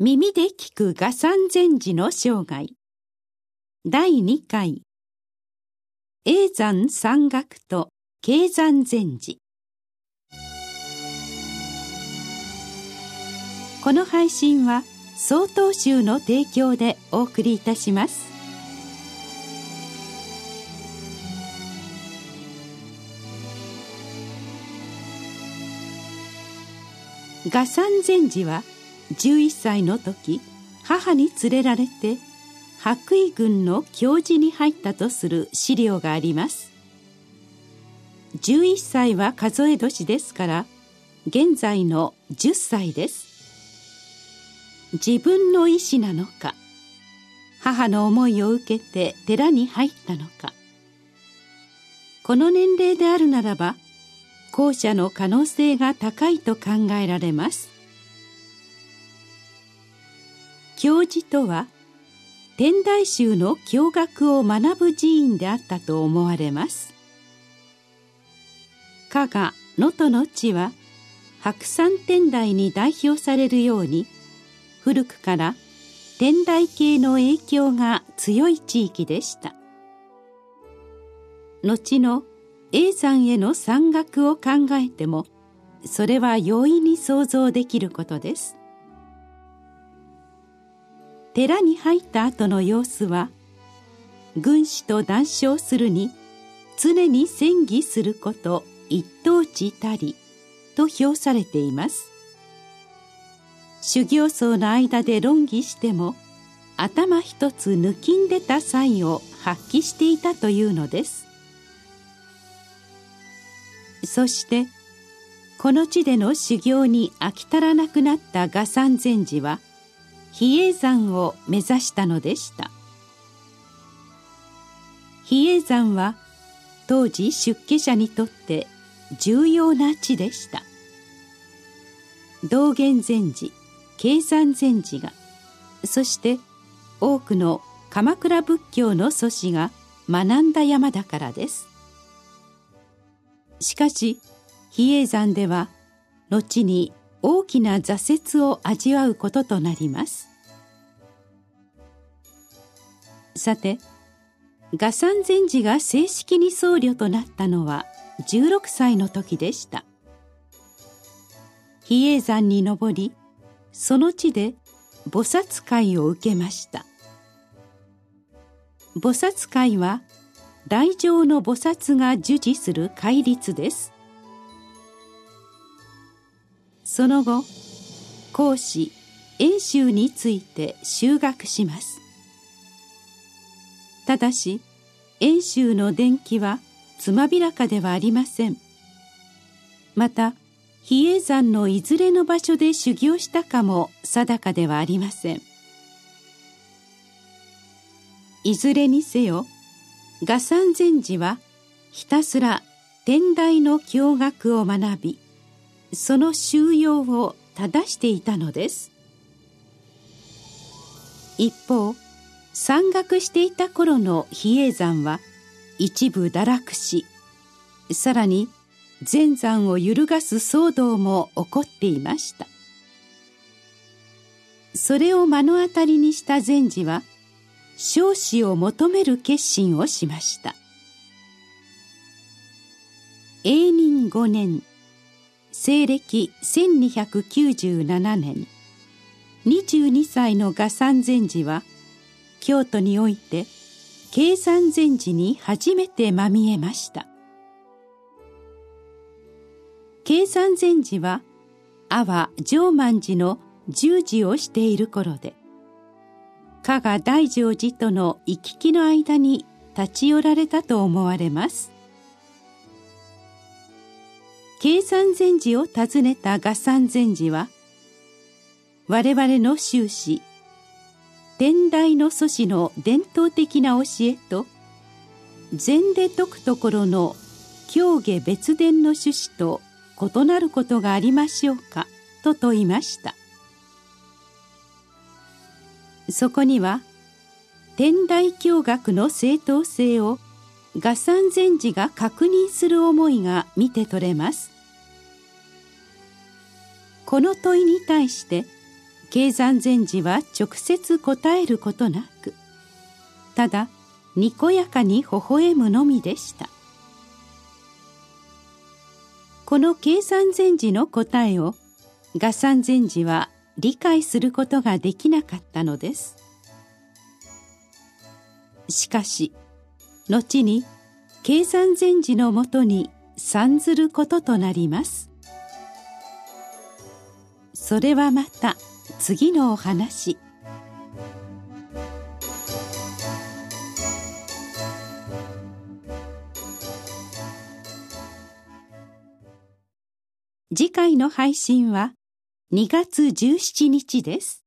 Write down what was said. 耳で聞く雅山禅師の生涯第2回叡山山岳と恵山禅師。この配信は曹洞宗の提供でお送りいたします。雅山禅師は11歳の時、母に連れられて白衣軍の教示に入ったとする資料があります。11歳は数え年ですから現在の10歳です。自分の意志なのか、母の思いを受けて寺に入ったのか、この年齢であるならば後者の可能性が高いと考えられます。教示とは天台宗の教学を学ぶ寺院であったと思われます。加賀能登の地は白山天台に代表されるように古くから天台系の影響が強い地域でした。後の叡山への山岳を考えてもそれは容易に想像できることです。寺に入った後の様子は、軍師と談笑するに常に詮議すること一等地たりと評されています。修行僧の間で論議しても頭一つ抜きんでた才を発揮していたというのです。そしてこの地での修行に飽き足らなくなった雅山禅師は比叡山を目指したのでした。比叡山は当時出家者にとって重要な地でした。道元禅師、恵山禅師が、そして多くの鎌倉仏教の祖師が学んだ山だからです。しかし比叡山では後に大きな挫折を味わうこととなります。さて、雅山禅師が正式に僧侶となったのは16歳の時でした。比叡山に登り、その地で菩薩会を受けました。菩薩会は来場の菩薩が授持する戒律です。その後、孔子、遠州について修学します。ただし遠州の伝記はつまびらかではありません。また比叡山のいずれの場所で修行したかも定かではありません。いずれにせよ雅山禅師はひたすら天台の教学を学び、その修養を正していたのです。一方、山岳していた頃の比叡山は一部堕落し、さらに全山を揺るがす騒動も起こっていました。それを目の当たりにした禅師は生死を求める決心をしました。永仁5年西暦1297年、22歳の雅山禅師は京都において恵山禅師に初めてまみえました。恵山禅師は阿波常満寺の住持をしている頃で、加賀大乗寺との行き来の間に立ち寄られたと思われます。恵山禅師を訪ねた雅山禅師は、我々の宗師天台の祖師の伝統的な教えと禅で説くところの教下別伝の趣旨と異なることがありましょうかと問いました。そこには天台教学の正当性を雅山禅師が確認する思いが見て取れます。この問いに対して経山禅師は直接答えることなく、ただにこやかに微笑むのみでした。この経山禅師の答えを我山禅師は理解することができなかったのです。しかし後に経山禅師のもとに参ずることとなります。それはまた次のお話。次回の配信は2月17日です。